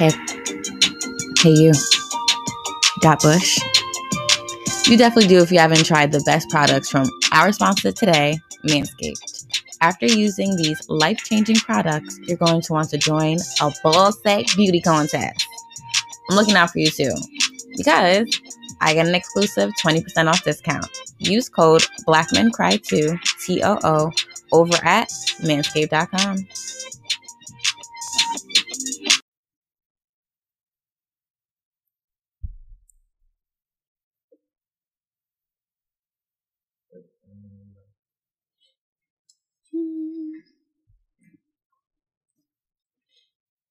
Hey you, got bush? You definitely do if you haven't tried the best products from our sponsor today, Manscaped. After using these life-changing products, you're going to want to join a ball-sack beauty contest. I'm looking out for you too, because I get an exclusive 20% off discount. Use code BlackMenCry2, TOO, over at manscaped.com.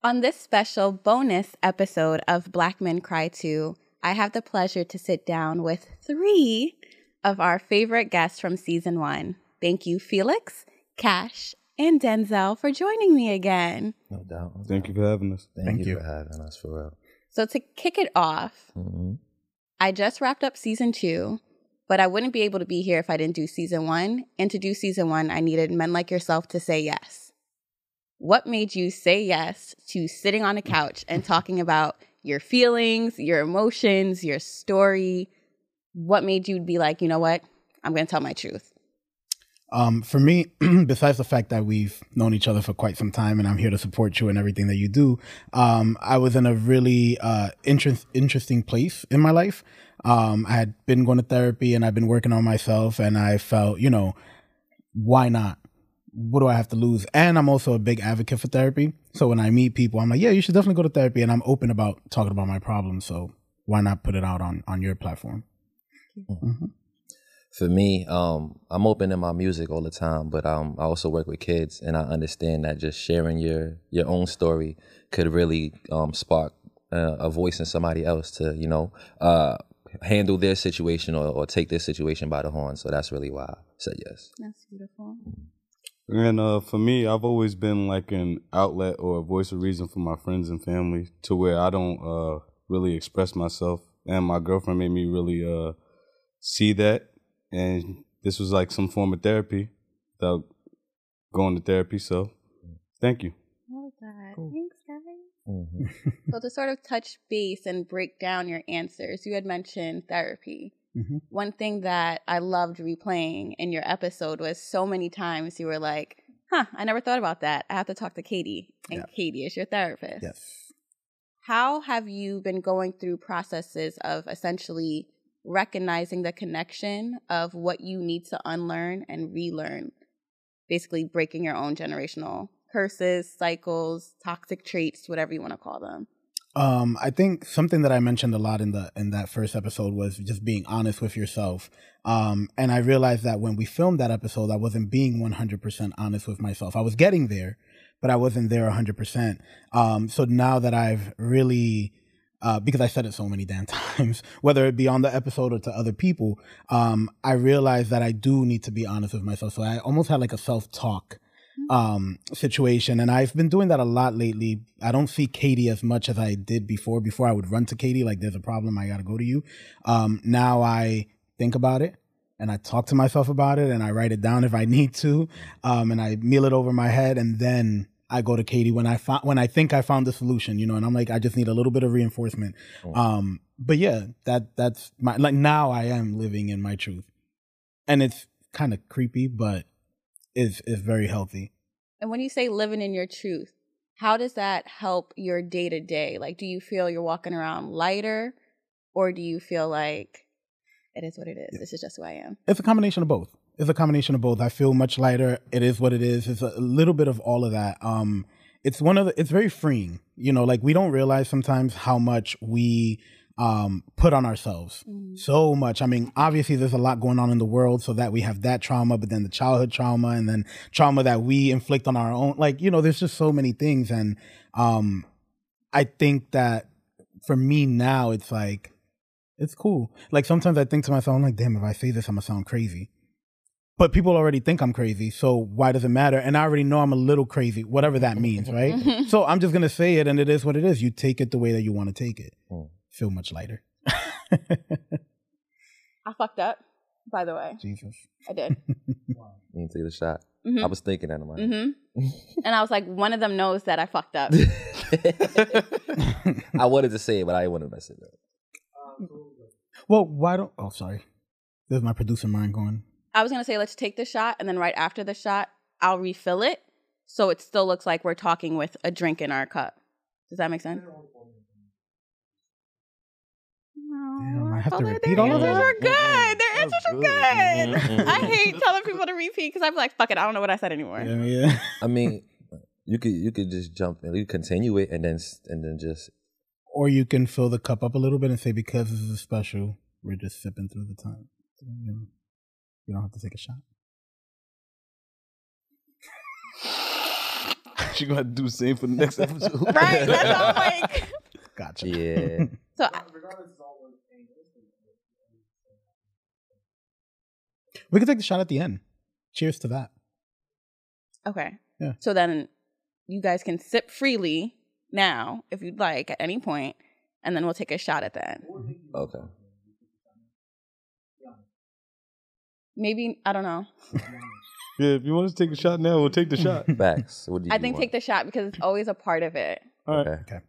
On this special bonus episode of Black Men Cry 2, I have the pleasure to sit down with 3 of our favorite guests from season 1. Thank you, Felix, Cash, and Denzel, for joining me again. No doubt. Thank you for having us. Thank you for having us, for real. So to kick it off, I just wrapped up season 2, but I wouldn't be able to be here if I didn't do season 1. And to do season 1, I needed men like yourself to say yes. What made you say yes to sitting on a couch and talking about your feelings, your emotions, your story? What made you be like, you know what? I'm going to tell my truth. For me, besides the fact that we've known each other for quite some time and I'm here to support you in everything that you do, I was in a really interesting place in my life. I had been going to therapy and I've been working on myself, and I felt, you know, why not? What do I have to lose? And I'm also a big advocate for therapy. So when I meet people, I'm like, yeah, you should definitely go to therapy. And I'm open about talking about my problems. So why not put it out on your platform? Mm-hmm. For me, I'm open in my music all the time, but I also work with kids. And I understand that just sharing your own story could really spark a voice in somebody else to, you know, handle their situation or take their situation by the horn. So that's really why I said yes. That's beautiful. Mm-hmm. And for me, I've always been like an outlet or a voice of reason for my friends and family, to where I don't really express myself. And my girlfriend made me really see that. And this was like some form of therapy without going to therapy. So thank you. Love that. Cool. Thanks, guys. Mm-hmm. So to sort of touch base and break down your answers, you had mentioned therapy. Mm-hmm. One thing that I loved replaying in your episode was so many times you were like, I never thought about that. I have to talk to Katie. And yeah. Katie is your therapist. Yes. How have you been going through processes of essentially recognizing the connection of what you need to unlearn and relearn, basically breaking your own generational curses, cycles, toxic traits, whatever you want to call them? I think something that I mentioned a lot in that first episode was just being honest with yourself. And I realized that when we filmed that episode, I wasn't being 100% honest with myself. I was getting there, but I wasn't there 100%. So now that I've really, because I said it so many damn times, whether it be on the episode or to other people, I realized that I do need to be honest with myself. So I almost had like a self-talk situation, and I've been doing that a lot lately. I don't see Katie as much as I did before. Before I would run to Katie like, there's a problem, I gotta go to you. Now I think about it and I talk to myself about it and I write it down if I need to, and I meal it over my head, and then I go to Katie when I think I found the solution, you know, and I'm like, I just need a little bit of reinforcement. But yeah, that's my, like, now I am living in my truth, and it's kind of creepy, but is very healthy. And when you say living in your truth, how does that help your day-to-day? Like, do you feel you're walking around lighter, or do you feel like it is what it is? Yeah. This is just who I am. It's a combination of both. I feel much lighter. It is what it is. It's a little bit of all of that. It's very freeing. You know, like, we don't realize sometimes how much we put on ourselves. So much. I mean, obviously there's a lot going on in the world, so that we have that trauma, but then the childhood trauma, and then trauma that we inflict on our own. Like, you know, there's just so many things. And I think that for me now, it's like, it's cool. Like, sometimes I think to myself, I'm like, damn, if I say this, I'm gonna sound crazy. But people already think I'm crazy, so why does it matter? And I already know I'm a little crazy, whatever that means, right? So I'm just gonna say it, and it is what it is. You take it the way that you want to take it. Feel much lighter. I fucked up, by the way. Jesus. I did. Wow. You didn't take the shot. Mm-hmm. I was thinking that in my head. Mm-hmm. And I was like, one of them knows that I fucked up. I wanted to say it, but I wanted to mess it up. Well, why don't... Oh, sorry. There's my producer mind going. I was going to say, let's take the shot, and then right after the shot, I'll refill it, so it still looks like we're talking with a drink in our cup. Does that make sense? Damn, I have to repeat all of that? Their answers are good. Their answers are good. I hate telling people to repeat, because I'm like, fuck it, I don't know what I said anymore. Yeah, yeah. I mean... You could just jump and you continue it and then just, or you can fill the cup up a little bit and say, because this is a special, we're just sipping through the time. You don't have to take a shot. She gonna do the same for the next episode, right? That's all. Like, gotcha. Yeah. So we could take the shot at the end. Cheers to that. Okay. Yeah. So then. You guys can sip freely now, if you'd like, at any point, and then we'll take a shot at that. Okay. Maybe, I don't know. Yeah, if you want us to take a shot now, we'll take the shot. Facts. What do you think? Take the shot, because it's always a part of it. All right. Okay.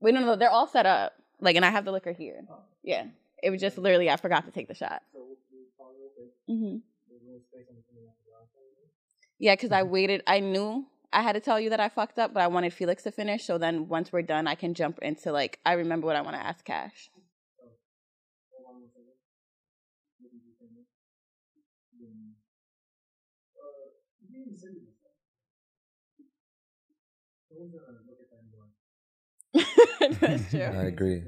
Wait, no, they're all set up. Like, and I have the liquor here. Yeah. It was just literally, I forgot to take the shot. Mm-hmm. Yeah, because I waited. I knew I had to tell you that I fucked up, but I wanted Felix to finish. So then once we're done, I can jump into, like, I remember what I want to ask Cash. That's true. I agree.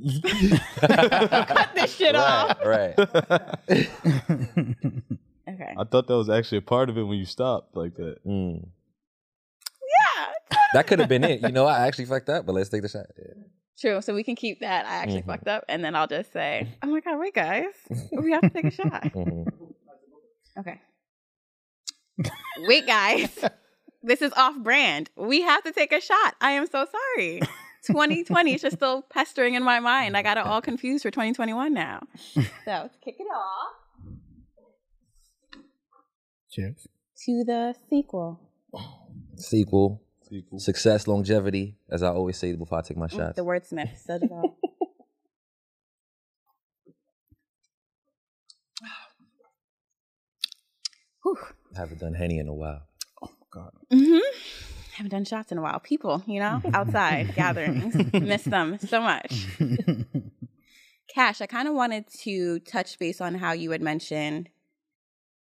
Right. Cut this shit off. Right. Okay. I thought that was actually a part of it when you stopped like that. Mm. Yeah. That could have been it. You know, I actually fucked up, but let's take the shot. Yeah. True. So we can keep that. I actually fucked up. And then I'll just say, oh my God, wait, guys. We have to take a shot. Okay. Wait, guys. This is off brand. We have to take a shot. I am so sorry. 2020 is just still pestering in my mind. I got it all confused for 2021 now. So let's kick it off. Cheers. To the sequel. Sequel. Success, longevity, as I always say before I take my shots. The wordsmith said it all. Haven't done Henny in a while. Oh, my God. Haven't done shots in a while. People, you know, outside gatherings. Miss them so much. Cash, I kind of wanted to touch base on how you had mentioned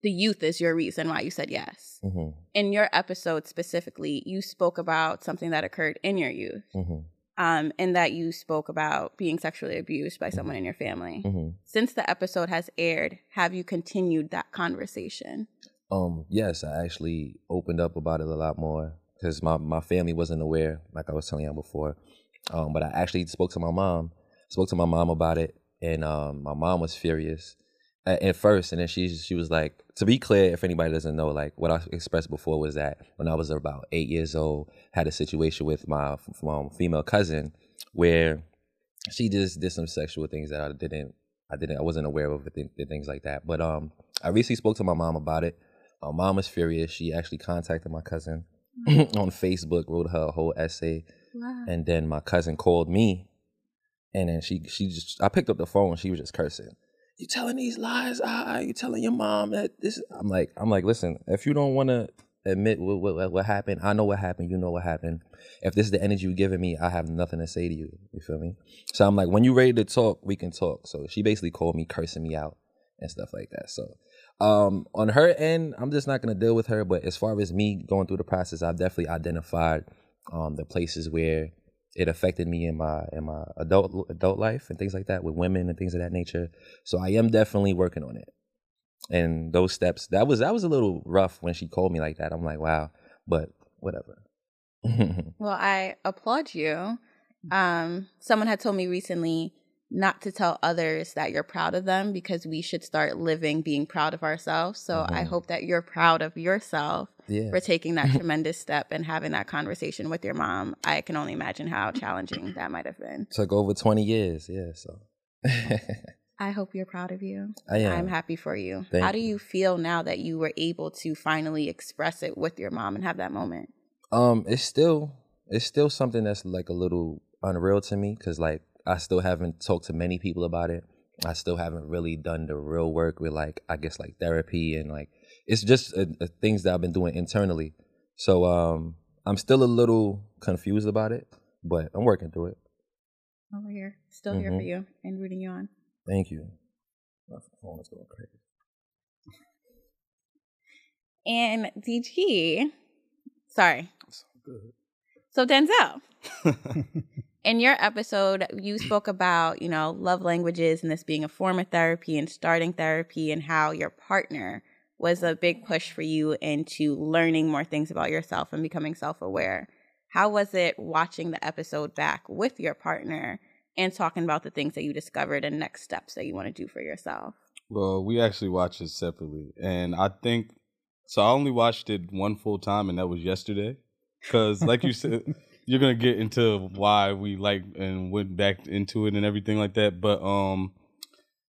the youth is your reason why you said yes. Mm-hmm. In your episode specifically, you spoke about something that occurred in your youth, and that you spoke about being sexually abused by someone in your family. Mm-hmm. Since the episode has aired, have you continued that conversation? Yes, I actually opened up about it a lot more because my family wasn't aware, like I was telling you before. But I actually spoke to my mom about it, and my mom was furious. At first, and then she was like, to be clear, if anybody doesn't know, like what I expressed before was that when I was about 8 years old, had a situation with my female cousin where she just did some sexual things that I wasn't aware of, and things like that. But I recently spoke to my mom about it. My mom was furious. She actually contacted my cousin on Facebook, wrote her a whole essay, and then my cousin called me, and then I picked up the phone. She was just cursing. You telling these lies? You telling your mom that this? I'm like, listen. If you don't want to admit what happened, I know what happened. You know what happened. If this is the energy you're giving me, I have nothing to say to you. You feel me? So I'm like, when you ready to talk, we can talk. So she basically called me, cursing me out and stuff like that. So on her end, I'm just not gonna deal with her. But as far as me going through the process, I've definitely identified the places where it affected me in my adult life and things like that with women and things of that nature. So I am definitely working on it. And those steps, that was a little rough when she called me like that. I'm like, wow, but whatever. Well, I applaud you. Someone had told me recently not to tell others that you're proud of them because we should start living being proud of ourselves. So I hope that you're proud of yourself for taking that tremendous step and having that conversation with your mom. I can only imagine how challenging that might have been. Took over 20 years, yeah. So I hope you're proud of you. I am. I'm happy for you. How do you feel now that you were able to finally express it with your mom and have that moment? It's still something that's like a little unreal to me, because like I still haven't talked to many people about it. I still haven't really done the real work with like, I guess like therapy and like, it's just things that I've been doing internally. So I'm still a little confused about it, but I'm working through it. Over here, still here for you and rooting you on. Thank you. My phone is going crazy. And DG, sorry. So good. So Denzel, in your episode, you spoke about, you know, love languages and this being a form of therapy and starting therapy and how your partner was a big push for you into learning more things about yourself and becoming self-aware. How was it watching the episode back with your partner and talking about the things that you discovered and next steps that you want to do for yourself? Well, we actually watched it separately. And I think, so I only watched it one full time, and that was yesterday. Because like you said, you're going to get into why we like and went back into it and everything like that. But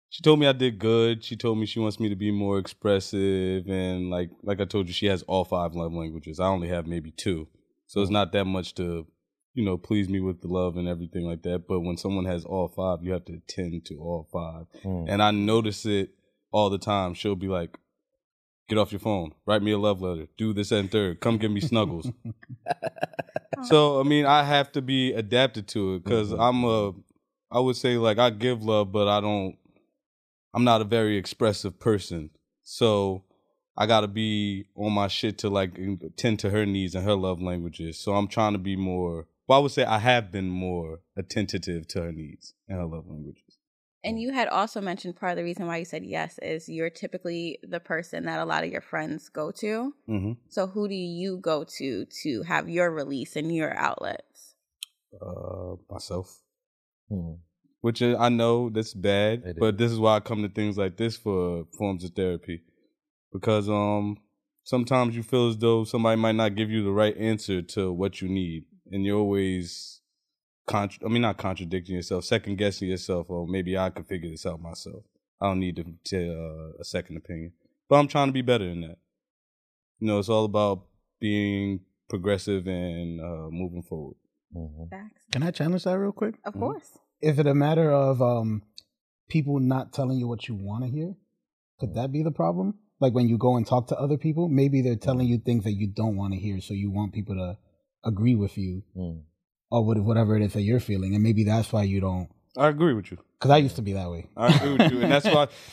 she told me I did good. She told me she wants me to be more expressive. And like I told you, she has all 5 love languages. I only have maybe 2. So it's not that much to, you know, please me with the love and everything like that. But when someone has all 5, you have to attend to all 5. And I notice it all the time. She'll be like, get off your phone, write me a love letter, do this and third, come give me snuggles. So, I mean, I have to be adapted to it, because I would say like I give love, but I'm not a very expressive person. So I got to be on my shit to like tend to her needs and her love languages. So I'm trying to be more, well, I would say I have been more attentive to her needs and her love languages. And you had also mentioned part of the reason why you said yes is you're typically the person that a lot of your friends go to. Mm-hmm. So who do you go to have your release and your outlets? Myself. Which I know that's bad, but this is why I come to things like this for forms of therapy. Because sometimes you feel as though somebody might not give you the right answer to what you need. And you're always, not contradicting yourself, second-guessing yourself, or maybe I could figure this out myself. I don't need a second opinion. But I'm trying to be better than that. You know, it's all about being progressive and moving forward. Mm-hmm. Can I challenge that real quick? Of course. If it's a matter of people not telling you what you want to hear, could that be the problem? Like when you go and talk to other people, maybe they're telling you things that you don't want to hear, so you want people to agree with you or whatever it is that you're feeling, and maybe that's why you don't. I agree with you. Because I used to be that way. I agree with you, and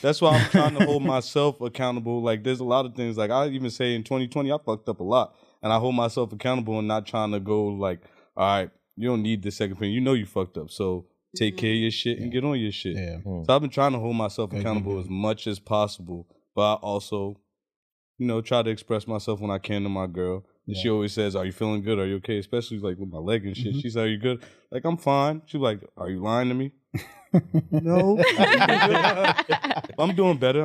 that's why I'm trying to hold myself accountable. Like there's a lot of things, like I even say in 2020, I fucked up a lot, and I hold myself accountable and not trying to go like, all right, you don't need this second opinion. You know you fucked up, so take care of your shit and get on your shit. Yeah. So I've been trying to hold myself accountable as much as possible. But I also, you know, try to express myself when I can to my girl. And she always says, are you feeling good? Are you okay? Especially like with my leg and shit. Mm-hmm. She says, are you good? Like, I'm fine. She's like, are you lying to me? No. I'm doing better.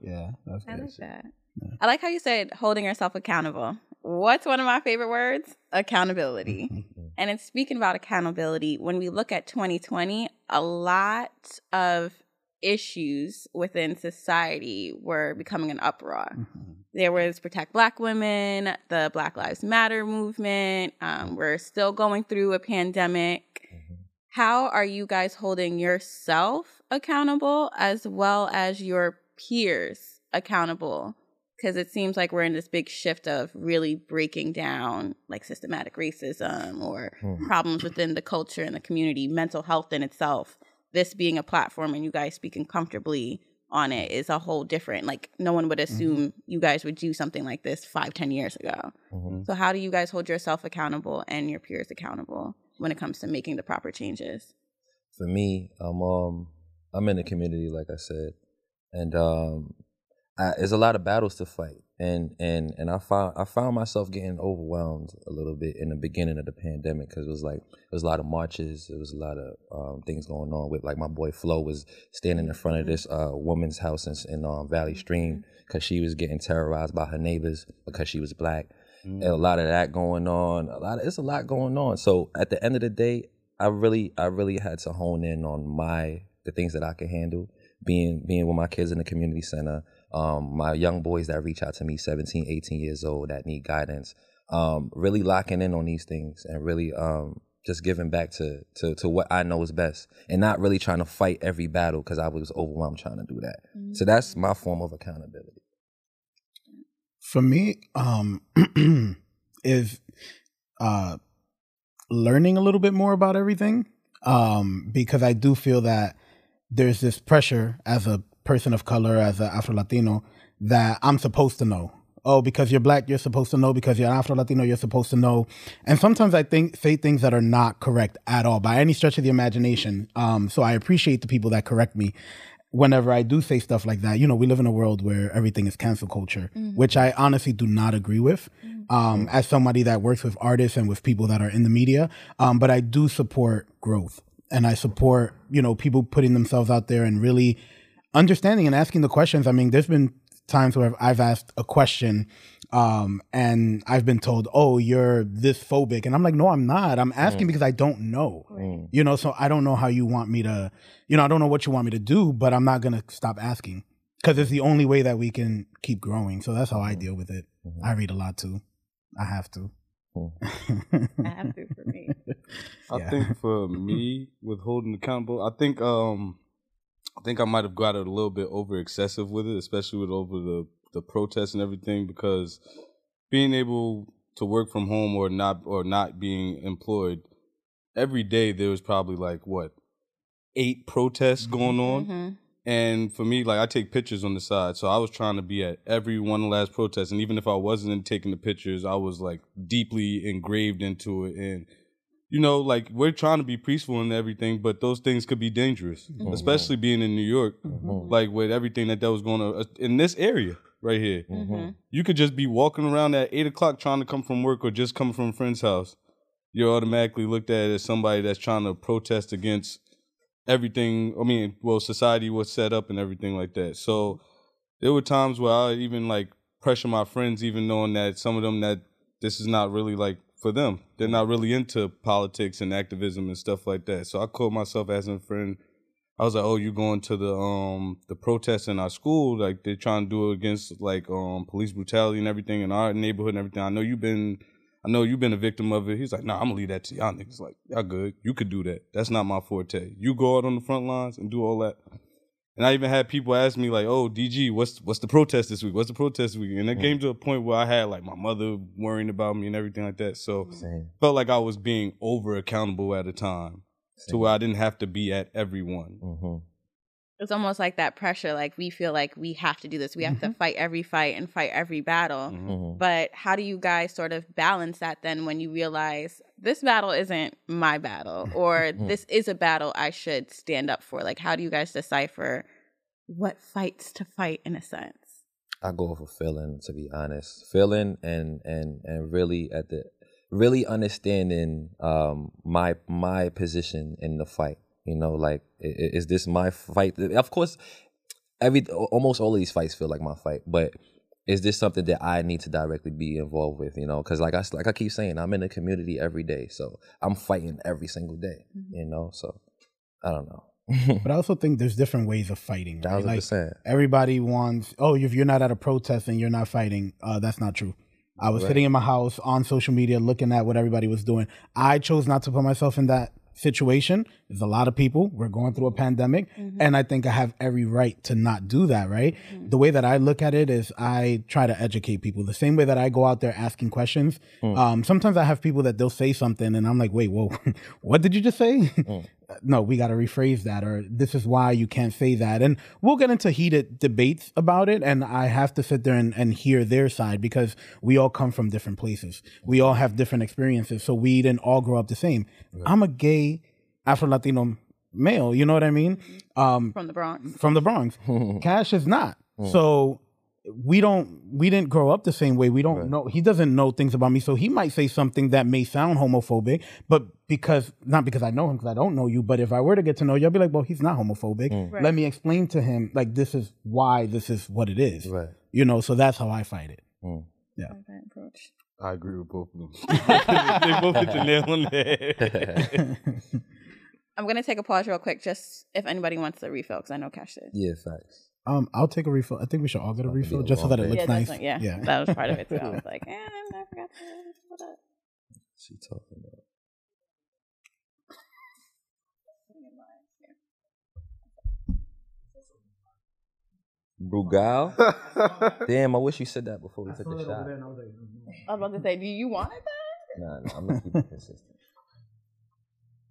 Yeah. That's good. I like that. Yeah. I like how you said holding yourself accountable. What's one of my favorite words? Accountability. And it's speaking about accountability. When we look at 2020, a lot of issues within society were becoming an uproar. Mm-hmm. There was Protect Black Women, the Black Lives Matter movement. We're still going through a pandemic. Mm-hmm. How are you guys holding yourself accountable as well as your peers accountable? Because it seems like we're in this big shift of really breaking down like systematic racism or problems within the culture and the community, mental health in itself. This being a platform and you guys speaking comfortably on it is a whole different, like no one would assume you guys would do something like this 5-10 years ago. Mm-hmm. So how do you guys hold yourself accountable and your peers accountable when it comes to making the proper changes? For me, I'm in the community, like I said, and there's a lot of battles to fight. And I found myself getting overwhelmed a little bit in the beginning of the pandemic, because it was like there was a lot of marches, there was a lot of things going on with like my boy Flo was standing in front of this woman's house in Valley Stream because she was getting terrorized by her neighbors because she was black, and a lot of that going on. It's a lot going on. So at the end of the day, I really had to hone in on the things that I could handle, being with my kids in the community center, my young boys that reach out to me, 17, 18 years old, that need guidance, really locking in on these things and really just giving back to what I know is best and not really trying to fight every battle because I was overwhelmed trying to do that. Mm-hmm. So that's my form of accountability. For me, if learning a little bit more about everything, because I do feel that there's this pressure as a person of color, as an Afro-Latino, that I'm supposed to know. Oh, because you're black, you're supposed to know. Because you're Afro-Latino, you're supposed to know. And sometimes I say things that are not correct at all by any stretch of the imagination. So I appreciate the people that correct me whenever I do say stuff like that. You know, we live in a world where everything is cancel culture, mm-hmm. which I honestly do not agree with, mm-hmm. As somebody that works with artists and with people that are in the media. But I do support growth. And I support, you know, people putting themselves out there and really understanding and asking the questions. I mean, there's been times where I've asked a question and I've been told, oh, you're this phobic. And I'm like, no, I'm not. I'm asking because I don't know, you know, so I don't know how you want me to, you know, I don't know what you want me to do, but I'm not going to stop asking because it's the only way that we can keep growing. So that's how I deal with it. Mm-hmm. I read a lot, too. I have to. I have to for me. I think for me, with holding accountable, I think I might have got a little bit over excessive with it, especially with over the protests and everything, because being able to work from home or not being employed, every day there was probably like what, 8 protests going on. Mm-hmm. And for me, like, I take pictures on the side, so I was trying to be at every one last protest. And even if I wasn't taking the pictures, I was, like, deeply engraved into it. And, you know, like, we're trying to be peaceful and everything, but those things could be dangerous, mm-hmm. especially being in New York, mm-hmm. like, with everything that was going on in this area right here. Mm-hmm. You could just be walking around at 8 o'clock trying to come from work or just come from a friend's house. You're automatically looked at as somebody that's trying to protest against everything, I mean, well, society was set up and everything like that. So there were times where I even, like, pressure my friends, even knowing that some of them that this is not really, like, for them. They're not really into politics and activism and stuff like that. So I called myself as a friend. I was like, oh, you going to the protests in our school? Like, they're trying to do it against, like, police brutality and everything in our neighborhood and everything. I know you've been a victim of it. He's like, nah, I'm going to leave that to y'all niggas. Like, y'all good. You could do that. That's not my forte. You go out on the front lines and do all that. And I even had people ask me, like, oh, DG, what's the protest this week? What's the protest this week? And it came to a point where I had, like, my mother worrying about me and everything like that. So felt like I was being over-accountable at a time to where I didn't have to be at everyone. Mm-hmm. It's almost like that pressure, like we feel like we have to do this. We have mm-hmm. to fight every fight and fight every battle. Mm-hmm. But how do you guys sort of balance that then when you realize this battle isn't my battle or this is a battle I should stand up for? Like, how do you guys decipher what fights to fight in a sense? I go for feeling, to be honest. Feeling and really at the really understanding my position in the fight. You know, like, is this my fight? Of course, almost all of these fights feel like my fight, but is this something that I need to directly be involved with? You know, because like I keep saying, I'm in the community every day, so I'm fighting every single day, mm-hmm. you know? So, I don't know. But I also think there's different ways of fighting. Right? 1,000%. Like, everybody wants, oh, if you're not at a protest and you're not fighting, that's not true. I was sitting in my house on social media looking at what everybody was doing. I chose not to put myself in that situation. There's a lot of people. We're going through a pandemic, mm-hmm. and I think I have every right to not do that, right? Mm-hmm. The way that I look at it is I try to educate people. The same way that I go out there asking questions. Mm. Sometimes I have people that they'll say something, and I'm like, wait, whoa, what did you just say? Mm. No, we got to rephrase that, or this is why you can't say that. And we'll get into heated debates about it, and I have to sit there and hear their side because we all come from different places. We all have different experiences, so we didn't all grow up the same. Yeah. I'm a gay Afro-Latino male, you know what I mean? From the Bronx. Cash is not. Yeah. So we didn't grow up the same way. We don't know. He doesn't know things about me, so he might say something that may sound homophobic, but not because I know him, because I don't know you, but if I were to get to know you, I'd be like, well, he's not homophobic. Mm. Right. Let me explain to him, like, this is why this is what it is. Right. You know, so that's how I fight it. Mm. Yeah. I agree with both of them. They both hit the nail on the head. I'm going to take a pause real quick, just if anybody wants a refill, because I know Cash did. Yeah, facts. I'll take a refill. I think we should all get a refill just so that it looks nice. Yeah, that was part of it too. I was like, I forgot to hold up. What's she talking about? Brugal? Damn, I wish you said that before we took the shot. I was about to say, do you want it then? No, I'm going to keep it consistent.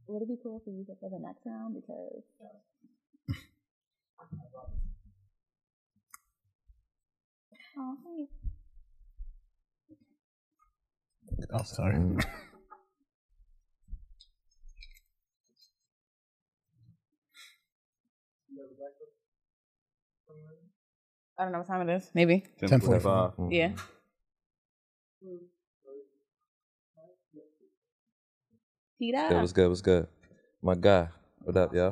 Would it be cool if we use it for the next round? Because... Oh, hey. Oh, sorry. I don't know what time it is. Maybe 10:45. Yeah. Tita. That was good. Was good. My guy. What up, y'all?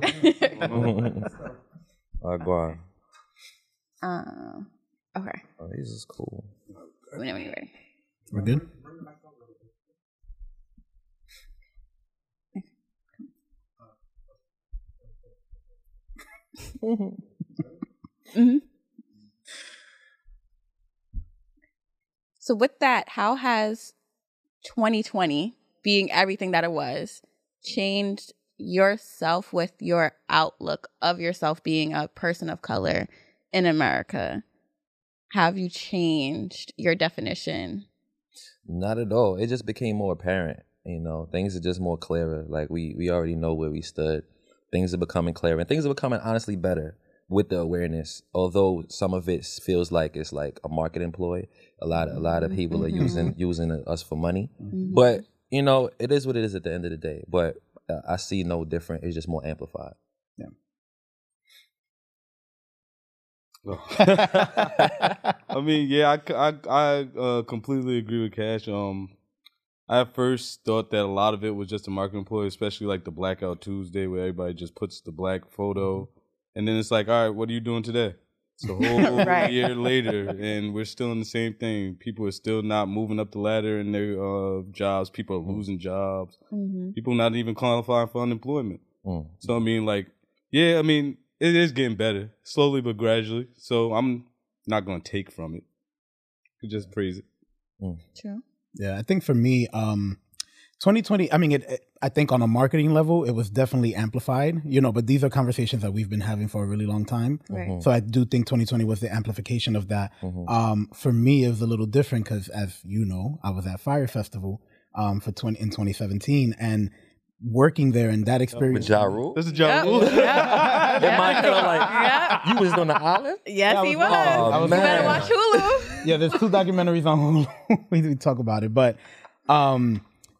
Agua. Okay. Oh, this is cool. Whenever you're ready. We're good. Mm-hmm. So with that, how has 2020, being everything that it was, changed yourself with your outlook of yourself being a person of color in America? Have you changed your definition? Not at all. It just became more apparent. You know, things are just more clearer. Like we already know where we stood. Things are becoming clearer, and things are becoming honestly better with the awareness, although some of it feels like it's like a market employ. A lot of people are using us for money. Mm-hmm. But, you know, it is what it is at the end of the day. But I see no different. It's just more amplified. Yeah. I mean, yeah, I completely agree with Cash. I at first thought that a lot of it was just a market employ, especially like the Blackout Tuesday where everybody just puts the black photo. And then it's like, all right, what are you doing today? It's a whole right. year later, and we're still in the same thing. People are still not moving up the ladder in their jobs. People are losing jobs. Mm-hmm. People not even qualifying for unemployment. Mm-hmm. So, I mean, like, yeah, I mean, it is getting better, slowly but gradually. So I'm not going to take from it. You just praise it. Mm. True. Yeah, I think for me, 2020, I mean, I think on a marketing level, it was definitely amplified, you know, but these are conversations that we've been having for a really long time. Right. So I do think 2020 was the amplification of that. Mm-hmm. For me, it was a little different because, as you know, I was at Fyre Festival in 2017 and working there and that experience. With Ja Rule? This is Ja Rule. Yep. In my head, I'm like, you was on the island? Yes, he was. You better watch Hulu. Yeah, there's two documentaries on Hulu. We talk about it, but...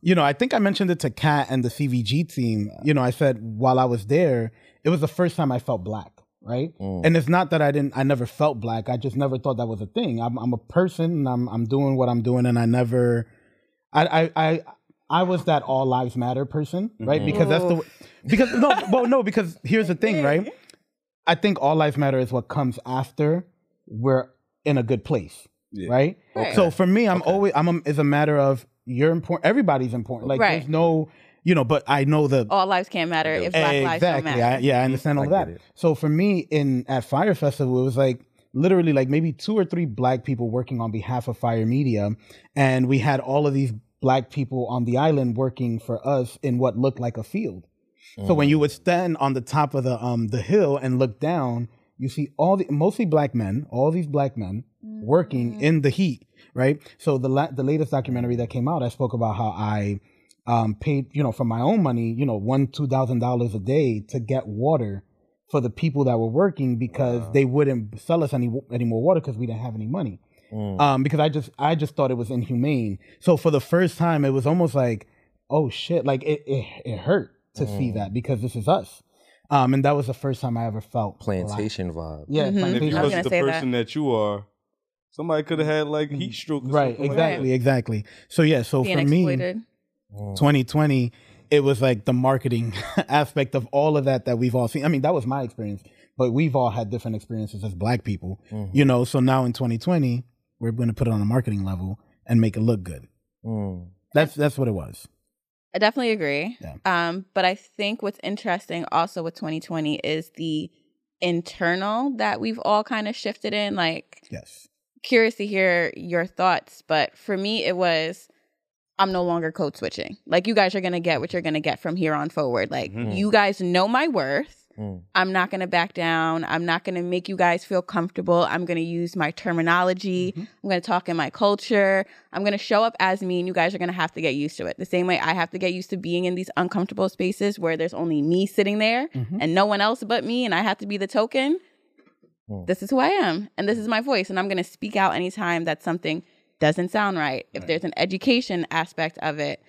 You know, I think I mentioned it to Kat and the CVG team. You know, I said while I was there, it was the first time I felt black, right? Mm. And it's not that I never felt black. I just never thought that was a thing. I'm a person, and I'm doing what I'm doing, and I was that all lives matter person, right? Mm-hmm. Because that's because here's the thing, right? I think all lives matter is what comes after we're in a good place, yeah. right? Okay. So for me, I'm always it's a matter of. You're important. Everybody's important. Like right. There's no, you know. But I know the all lives can't matter if black lives don't matter. I understand all that. So for me, at Fyre Festival, it was like literally like maybe 2 or 3 black people working on behalf of Fyre Media, and we had all of these black people on the island working for us in what looked like a field. Mm. So when you would stand on the top of the hill and look down, you see all these black men working in the heat. Right. So the latest documentary that came out, I spoke about how I paid, you know, from my own money, you know, $2,000 a day to get water for the people that were working because they wouldn't sell us any more water because we didn't have any money. Mm. Because I just thought it was inhumane. So for the first time, it was almost like, oh shit, like it hurt to see that because this is us. And that was the first time I ever felt plantation vibe. Yeah, mm-hmm. Plantation. If you was the person that you are. Somebody could have had like heat stroke. Right, exactly. So yeah, so being for exploited. Me, 2020, it was like the marketing aspect of all of that we've all seen. I mean, that was my experience, but we've all had different experiences as black people, you know? So now in 2020, we're going to put it on a marketing level and make it look good. Mm. That's what it was. I definitely agree. Yeah. But I think what's interesting also with 2020 is the internal that we've all kind of shifted in. Like, yes. Curious to hear your thoughts. But for me, it was, I'm no longer code switching. Like, you guys are going to get what you're going to get from here on forward. Like, you guys know my worth. I'm not going to back down. I'm not going to make you guys feel comfortable. I'm going to use my terminology. I'm going to talk in my culture. I'm going to show up as me, and you guys are going to have to get used to it. The same way I have to get used to being in these uncomfortable spaces where there's only me sitting there and no one else but me, and I have to be the token. This is who I am, and this is my voice, and I'm going to speak out anytime that something doesn't sound right. If there's an education aspect of it,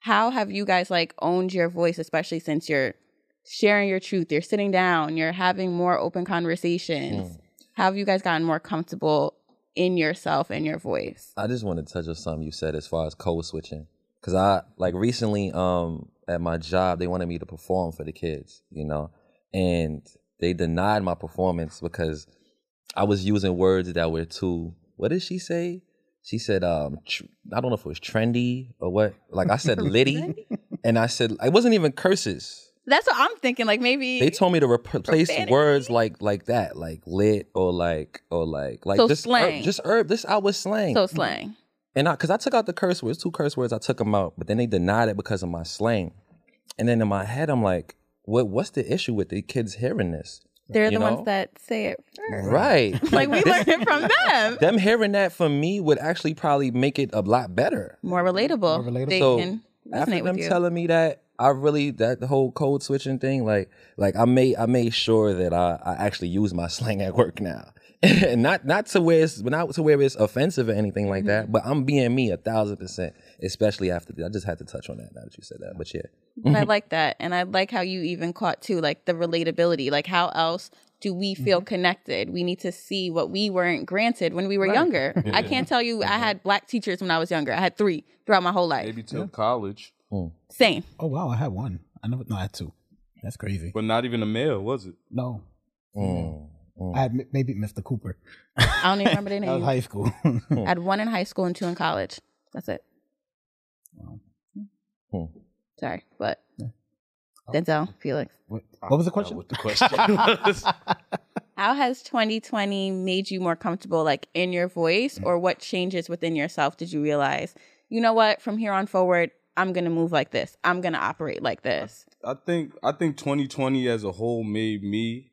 how have you guys like owned your voice, especially since you're sharing your truth, you're sitting down, you're having more open conversations? How have you guys gotten more comfortable in yourself and your voice? I just want to touch on something you said as far as code switching, because I like recently at my job, they wanted me to perform for the kids, you know, and they denied my performance because I was using words that were too, what did she say? She said, I don't know if it was trendy or what. Like, I said Liddy, and I said, it wasn't even curses. That's what I'm thinking. Like, maybe they told me to replace words like that, like lit or like so slang. Just herb. This I was slang. So slang. And because I took out the curse words, 2 curse words, I took them out, but then they denied it because of my slang. And then in my head, I'm like, what's the issue with the kids hearing this? They're the ones that say it first. Right. Like, we learned it from them. Them hearing that from me would actually probably make it a lot better. More relatable. They so can after them telling me that, I really, that whole code switching thing, like I made sure that I actually use my slang at work now. And not to where it's offensive or anything like that, but I'm being me 1,000%, especially after I just had to touch on that now that you said that. But yeah. I like that. And I like how you even caught too, like the relatability. Like, how else do we feel connected? We need to see what we weren't granted when we were younger. I can't tell you I had black teachers when I was younger. I had 3 throughout my whole life. Maybe till college. Same. Oh wow, I had 1. I had 2. That's crazy. But not even a male, was it? No. I had maybe Mr. Cooper. I don't even remember their name. That was high school. I had 1 in high school and 2 in college. That's it. Sorry, but Denzel, Felix. What was the question? What the question was. How has 2020 made you more comfortable, like in your voice, or what changes within yourself did you realize? You know what? From here on forward, I'm gonna move like this. I'm gonna operate like this. I think 2020 as a whole made me.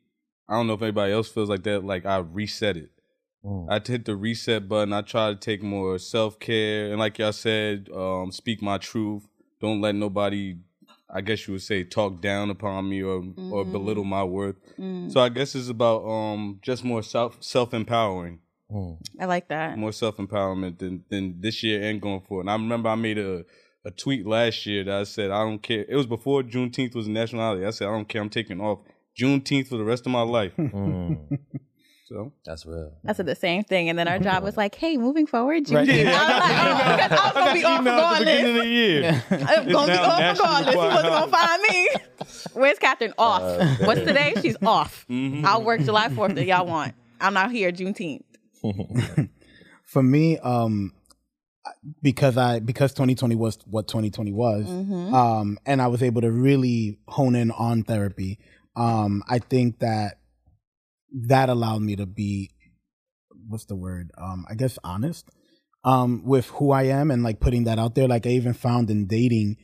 I don't know if anybody else feels like that. Like, I reset it. I hit the reset button. I try to take more self-care. And like y'all said, speak my truth. Don't let nobody, I guess you would say, talk down upon me or belittle my worth. So I guess it's about just more self-empowering. I like that. More self-empowerment than this year and going forward. And I remember I made a tweet last year that I said, I don't care. It was before Juneteenth was a national holiday. I said, I don't care. I'm taking off Juneteenth for the rest of my life. So that's real. I said the same thing, and then our job was like, "Hey, moving forward, Juneteenth." Right. Yeah. I was like, "Oh, because I was gonna be off regardless. I'm gonna be off regardless. You wasn't gonna find me." Where's Catherine? Off. What's today? She's off. I'll work July 4th if y'all want. I'm not here Juneteenth. For me, because 2020 was what 2020 was, and I was able to really hone in on therapy. I think that allowed me to be, what's the word? I guess honest with who I am, and like putting that out there. Like, I even found in dating,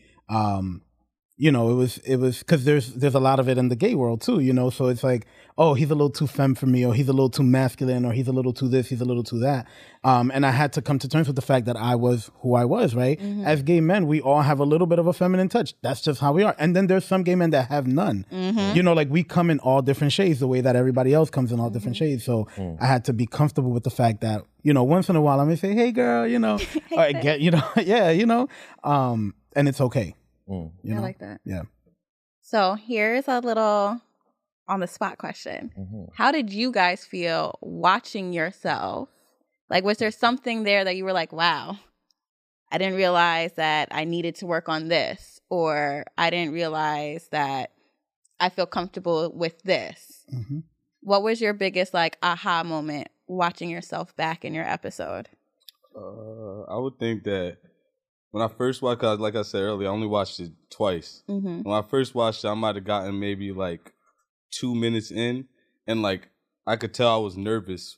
you know, it was because there's a lot of it in the gay world too, you know. So it's like, oh, he's a little too femme for me, or he's a little too masculine, or he's a little too this, he's a little too that. And I had to come to terms with the fact that I was who I was, right? As gay men, we all have a little bit of a feminine touch. That's just how we are. And then there's some gay men that have none. You know, like, we come in all different shades the way that everybody else comes in all different shades. So I had to be comfortable with the fact that, you know, once in a while I'm gonna say, hey girl, you know, all right, get, you know, yeah, you know, and it's okay. I like that. Yeah. So here's a little on the spot question. How did you guys feel watching yourself? Like, was there something there that you were like, wow, I didn't realize that I needed to work on this, or I didn't realize that I feel comfortable with this? What was your biggest like aha moment watching yourself back in your episode? I would think that When I first watched, like I said earlier, I only watched it twice. Mm-hmm. When I first watched it, I might have gotten maybe like 2 minutes in, and like I could tell I was nervous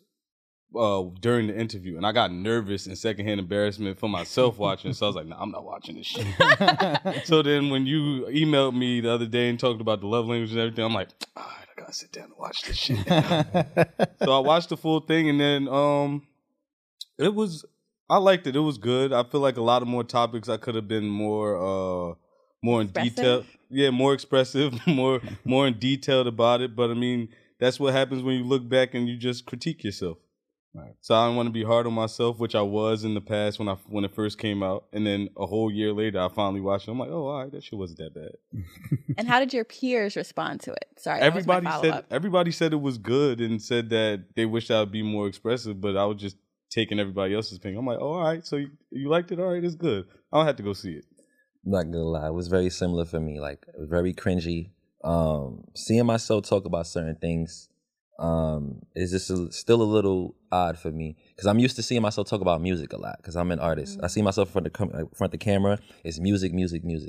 during the interview, and I got nervous and secondhand embarrassment for myself watching. So I was like, nah, I'm not watching this shit. So then when you emailed me the other day and talked about the love language and everything, I'm like, all right, I gotta sit down and watch this shit. So I watched the full thing, and then it was. I liked it. It was good. I feel like a lot of more topics I could have been more in detail. Yeah, more expressive, more in detailed about it. But I mean, that's what happens when you look back and you just critique yourself. Right. So I didn't want to be hard on myself, which I was in the past when it first came out. And then a whole year later, I finally watched it. I'm like, oh, all right, that shit wasn't that bad. And how did your peers respond to it? Sorry, everybody said it was good and said that they wished I would be more expressive, but I was just taking everybody else's opinion. I'm like, oh, all right, so you liked it? All right, it's good. I don't have to go see it. I'm not gonna lie, it was very similar for me. Like, it was very cringy. Seeing myself talk about certain things is just still a little odd for me, because I'm used to seeing myself talk about music a lot, because I'm an artist. Mm-hmm. I see myself in front of the camera. It's music,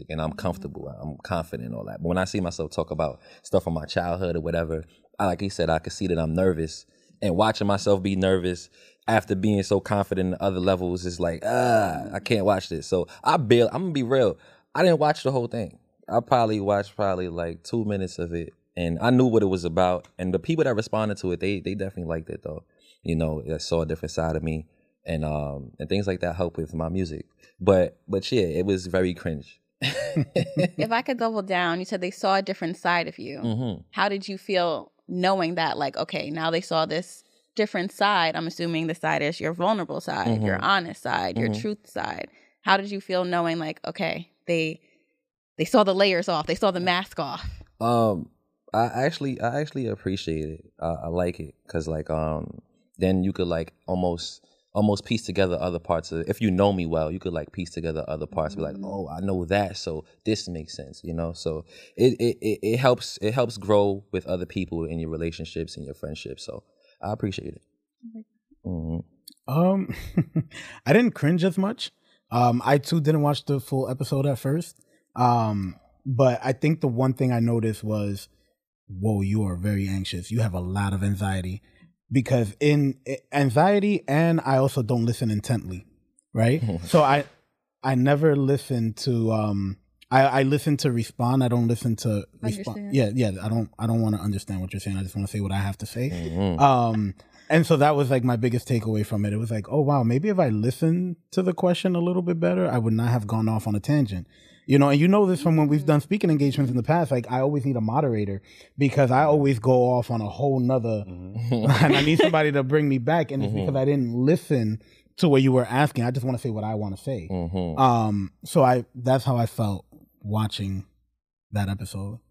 and I'm comfortable. Mm-hmm. I'm confident, all that. But when I see myself talk about stuff from my childhood or whatever, like he said, I could see that I'm nervous, and watching myself be nervous after being so confident in other levels, it's like, I can't watch this. So I'm going to be real. I didn't watch the whole thing. I probably watched like 2 minutes of it, and I knew what it was about. And the people that responded to it, they definitely liked it, though. You know, they saw a different side of me, and things like that help with my music. But yeah, it was very cringe. If I could double down, you said they saw a different side of you. Mm-hmm. How did you feel knowing that? Like, okay, now they saw this different side. I'm assuming the side is your vulnerable side, mm-hmm. your honest side, mm-hmm. your truth side. How did you feel knowing, like, okay, they saw the layers off, they saw the mask off? I actually appreciate it. I like it, because like then you could like almost piece together other parts of it. If you know me well, you could like piece together other parts. Mm-hmm. Be like, oh, I know that, so this makes sense, you know. So it helps grow with other people in your relationships and your friendships. So I appreciate it. Mm-hmm. I didn't cringe as much. I too didn't watch the full episode at first. But I think the one thing I noticed was, whoa, you are very anxious. You have a lot of anxiety, because in anxiety, and I also don't listen intently, right? So I never listen to. I listen to respond. I don't listen to respond. Yeah. I don't want to understand what you're saying. I just want to say what I have to say. Mm-hmm. And so that was like my biggest takeaway from it. It was like, oh wow, maybe if I listened to the question a little bit better, I would not have gone off on a tangent. You know, and you know this from when we've done speaking engagements in the past. Like, I always need a moderator, because I always go off on a whole nother, mm-hmm. and I need somebody to bring me back. And mm-hmm. it's because I didn't listen to what you were asking. I just want to say what I want to say. Mm-hmm. So that's how I felt watching that episode,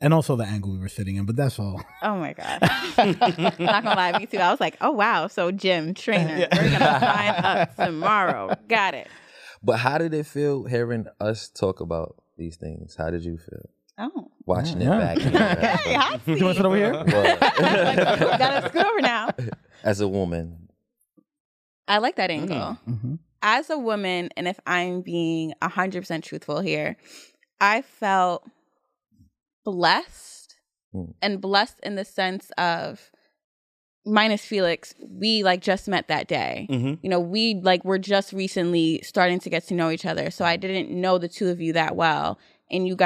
and also the angle we were sitting in, but that's all. Oh my god! I'm not gonna lie, me too. I was like, oh wow, so gym trainer, yeah. We're gonna sign up tomorrow. Got it. But how did it feel hearing us talk about these things? How did you feel? Oh, watching it back. Okay, hot seat. Do you want to sit over here? Gotta scoot over now. As a woman, I like that angle. Mm-hmm. As a woman, and if I'm being 100% truthful here, I felt blessed, and blessed in the sense of, minus Felix, we like just met that day. Mm-hmm. You know, we like were just recently starting to get to know each other. So I didn't know the two of you that well. And you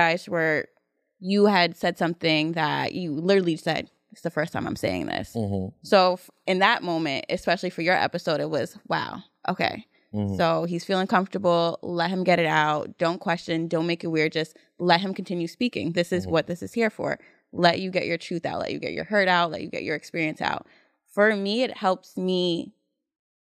had said something that you literally said, it's the first time I'm saying this. Mm-hmm. So in that moment, especially for your episode, it was, wow, okay. Mm-hmm. So he's feeling comfortable. Let him get it out. Don't question. Don't make it weird. Just let him continue speaking. This is mm-hmm. what this is here for. Let you get your truth out. Let you get your hurt out. Let you get your experience out. For me, it helps me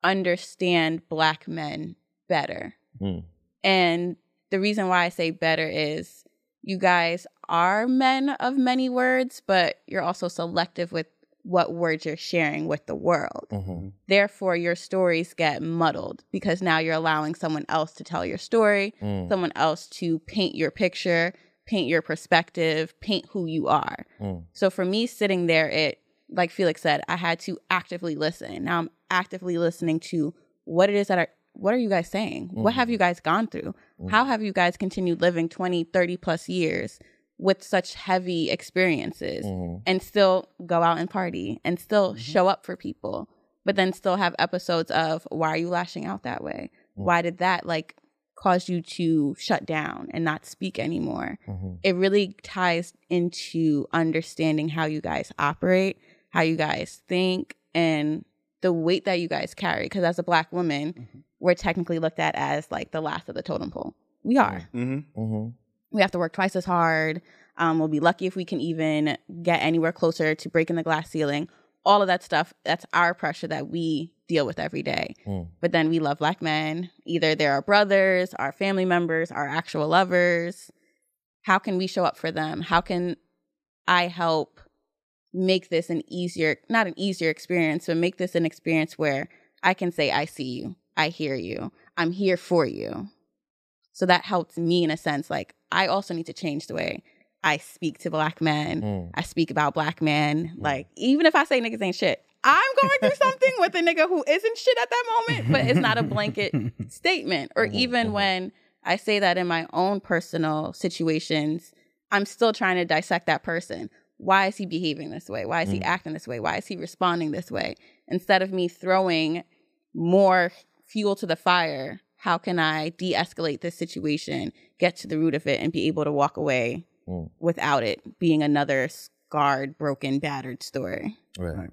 understand Black men better. Mm. And the reason why I say better is you guys are men of many words, but you're also selective with what words you're sharing with the world. Mm-hmm. Therefore, your stories get muddled, because now you're allowing someone else to tell your story, someone else to paint your picture, paint your perspective, paint who you are. So for me, sitting there, it, like Felix said, I had to actively listen. Now I'm actively listening to what it is that what are you guys saying? Mm-hmm. What have you guys gone through? Mm-hmm. How have you guys continued living 20, 30 plus years with such heavy experiences mm-hmm. and still go out and party and still mm-hmm. show up for people, but then still have episodes of why are you lashing out that way? Mm-hmm. Why did that like cause you to shut down and not speak anymore? Mm-hmm. It really ties into understanding how you guys operate, how you guys think, and the weight that you guys carry. Because as a Black woman, mm-hmm. we're technically looked at as like the last of the totem pole. We are. Mm-hmm. Mm-hmm. We have to work twice as hard. We'll be lucky if we can even get anywhere closer to breaking the glass ceiling. All of that stuff, that's our pressure that we deal with every day. Mm. But then we love Black men. Either they're our brothers, our family members, our actual lovers. How can we show up for them? How can I help make this an easier, not an easier experience, but make this an experience where I can say, I see you, I hear you, I'm here for you. So that helps me in a sense. Like, I also need to change the way I speak to Black men. Mm. I speak about Black men. Mm. Like, even if I say niggas ain't shit, I'm going through something with a nigga who isn't shit at that moment, but it's not a blanket statement. Or even when I say that in my own personal situations, I'm still trying to dissect that person. Why is he behaving this way? Why is he acting this way? Why is he responding this way? Instead of me throwing more fuel to the fire, how can I de-escalate this situation, get to the root of it, and be able to walk away without it being another scarred, broken, battered story? Right.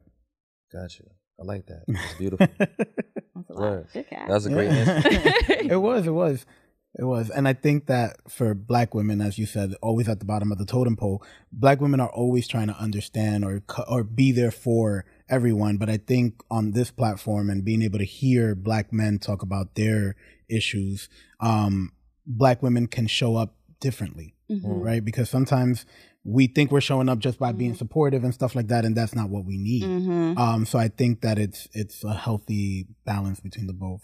Gotcha. I like that. It's beautiful. That was a great answer. It was. And I think that for Black women, as you said, always at the bottom of the totem pole, Black women are always trying to understand or be there for everyone. But I think on this platform and being able to hear Black men talk about their issues, Black women can show up differently, mm-hmm. right? Because sometimes we think we're showing up just by mm-hmm. being supportive and stuff like that, and that's not what we need. Mm-hmm. So I think that it's a healthy balance between the both.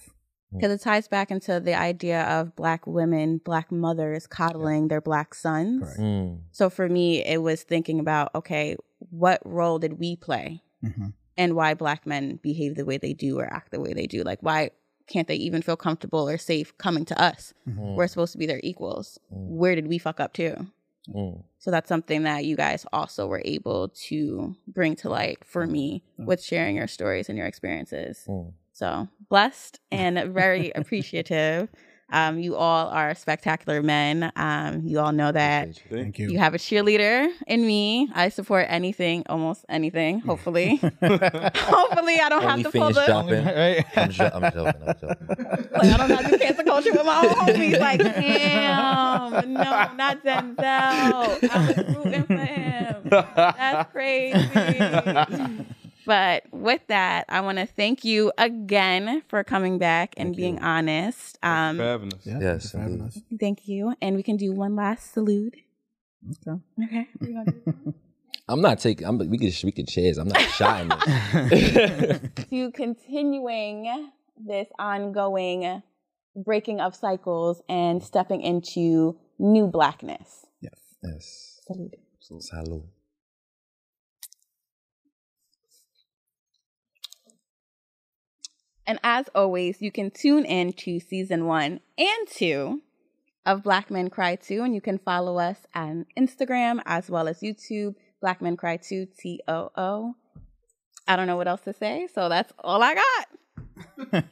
Because it ties back into the idea of Black women, Black mothers coddling their Black sons. Mm. So for me, it was thinking about, okay, what role did we play mm-hmm. and why Black men behave the way they do or act the way they do? Like, why can't they even feel comfortable or safe coming to us? Mm-hmm. We're supposed to be their equals. Mm. Where did we fuck up to? Mm. So that's something that you guys also were able to bring to light for me with sharing your stories and your experiences. Mm. So blessed and very appreciative. You all are spectacular men. You all know that. Thank you. You have a cheerleader in me. I support anything, almost anything, hopefully. I don't have to pull the... I'm joking. Like, I don't have to cancel culture with my own homies. Like, damn, no, not Denzel. I was rooting for him. That's crazy. But with that, I want to thank you again for coming back and being honest. Thanks for having us. Yes, having us. Thank you. And we can do one last salute. Okay. We can cheers. I'm not shy. To continuing this ongoing breaking of cycles and stepping into new Blackness. Yes. Salute. Salute. And as always, you can tune in to season 1 and 2 of Black Men Cry 2. And you can follow us on Instagram as well as YouTube, Black Men Cry 2, TOO. I don't know what else to say, so that's all I got.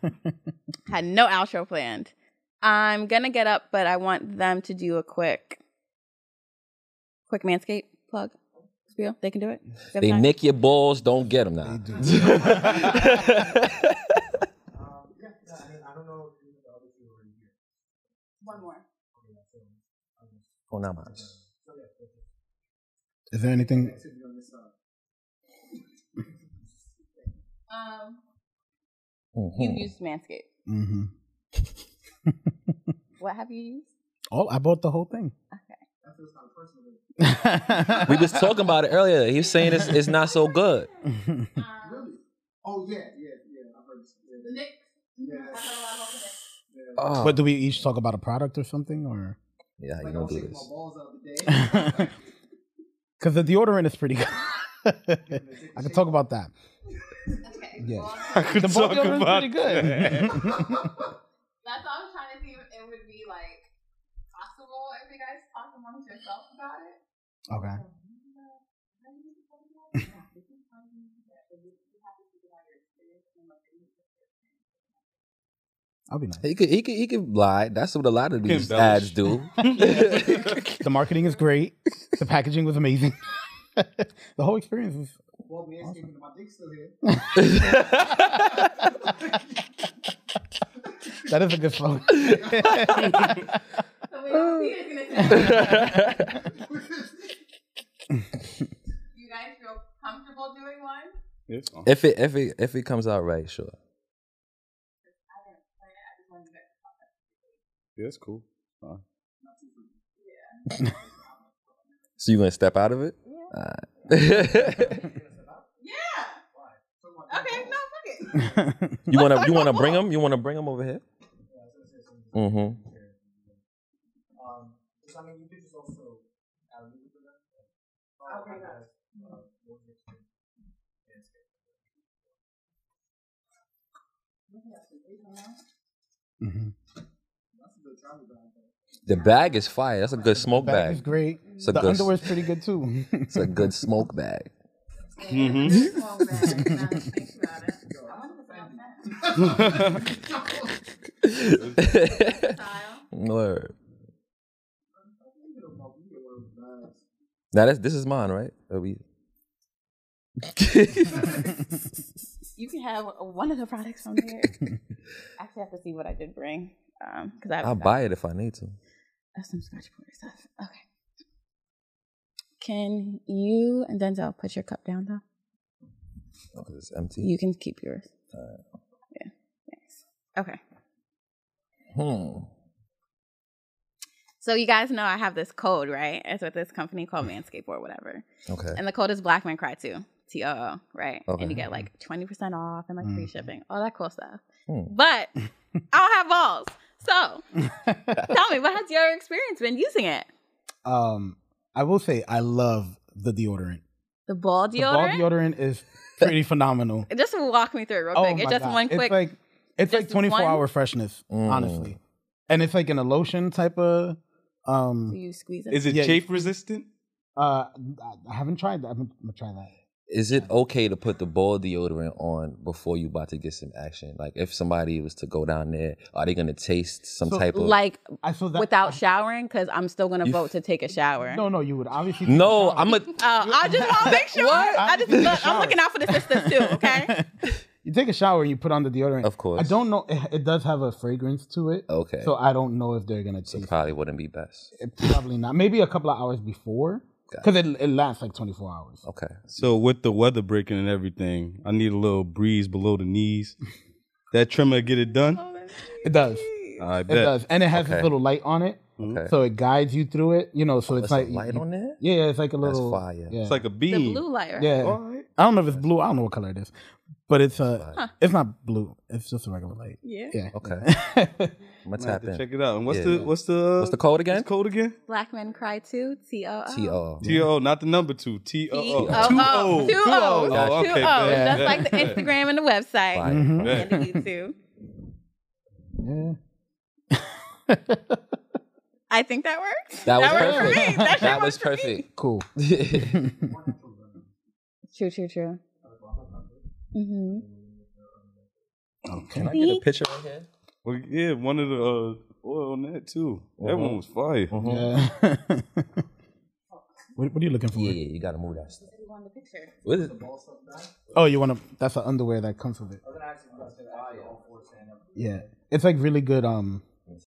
Had no outro planned. I'm going to get up, but I want them to do a quick Manscaped plug. Real? They can do it? They nick your balls. Don't get them now. I don't know if the other two are in here. One more. Is there anything? You used Manscaped. Mm-hmm. What have you used? I bought the whole thing. Okay. We was talking about it earlier. He was saying it's not so good. Really? Oh, yeah. I heard this. The Nick. Yeah. But do we each talk about a product or something? Or? Yeah, you don't do this. Because the deodorant is pretty good. I could talk about that. Okay. Yeah. The deodorant is pretty good. I didn't think it would be like possible if you guys talk amongst yourself about it. Okay. I'll be nice. He could lie. That's what a lot of these ads do. The marketing is great. The packaging was amazing. The whole experience was. Well, the ass came into my dick still here. That is a good song. Do you guys feel comfortable doing one? If it comes out right, sure. Yeah, it's cool. Huh? Yeah. So you gonna step out of it? Yeah. Yeah. Okay. No, fuck it. You wanna bring them? You wanna bring them over here? Mhm. I mean, you could just also add a little bit of that. Okay. Mhm. The bag is fire. That's a good smoke bag. It's great. It's the underwear is pretty good too. It's a good smoke bag. Mm-hmm. Word. Now this is mine, right? You can have one of the products on there. I actually have to see what I did bring. I'll buy it if I need to. That's some scotch porter stuff. Okay. Can you and Denzel put your cup down, though? Oh, because it's empty? You can keep yours. Yeah. Thanks. Okay. So you guys know I have this code, right? It's with this company called Manscaped or whatever. Okay. And the code is Black Men Cry 2. TOO, right? Okay. And you get like 20% off and like free shipping. All that cool stuff. But I don't have balls. So, tell me, what has your experience been using it? I will say I love the deodorant. The ball deodorant? The ball deodorant is pretty phenomenal. Just walk me through it real quick. It's just one quick... It's like 24-hour freshness, honestly. And it's like in a lotion type of... so you squeeze it? Is it chafe resistant? I haven't tried that. I'm going to try that. Is it okay to put the ball deodorant on before you about to get some action? Like, if somebody was to go down there, are they going to taste some type of... Like, without showering? Because I'm still going to vote to take a shower. No, you would obviously... No, I'm a... I just want to make sure. I'm looking out for the sisters, too, okay? You take a shower and you put on the deodorant. Of course. I don't know. It does have a fragrance to it. Okay. So I don't know if they're going to taste it. Probably wouldn't be best. It probably not. Maybe a couple of hours before. Because it lasts like 24 hours. Okay. So with the weather breaking and everything, I need a little breeze below the knees. That trimmer get it done? Oh, it does. I bet. It does. And it has this little light on it. Okay. So it guides you through it. You know, so it's like... light on there? Yeah, it's like a little... That's fire. Yeah. It's like a beam. The blue light, right? Yeah. Right. I don't know if it's blue. I don't know what color it is. But it's not blue. It's just a regular light. Yeah. Okay. I'm gonna tap in. Check it out. And what's the code again? What's code again? Black Men Cry 2. TOO. TOO. Not the number 2. TOO. TOO. TOO. That's like the Instagram and the website. And the YouTube. Yeah. I think that worked. That was perfect. That was perfect. Cool. True. Mm-hmm. Oh, can I get a picture right here? Well, yeah, one of the oil on that too. That one was fire. Yeah. What are you looking for? Yeah, you gotta move that stuff. You want the picture? What is it? Oh, you want to? That's the underwear that comes with it. Yeah, it's like really good.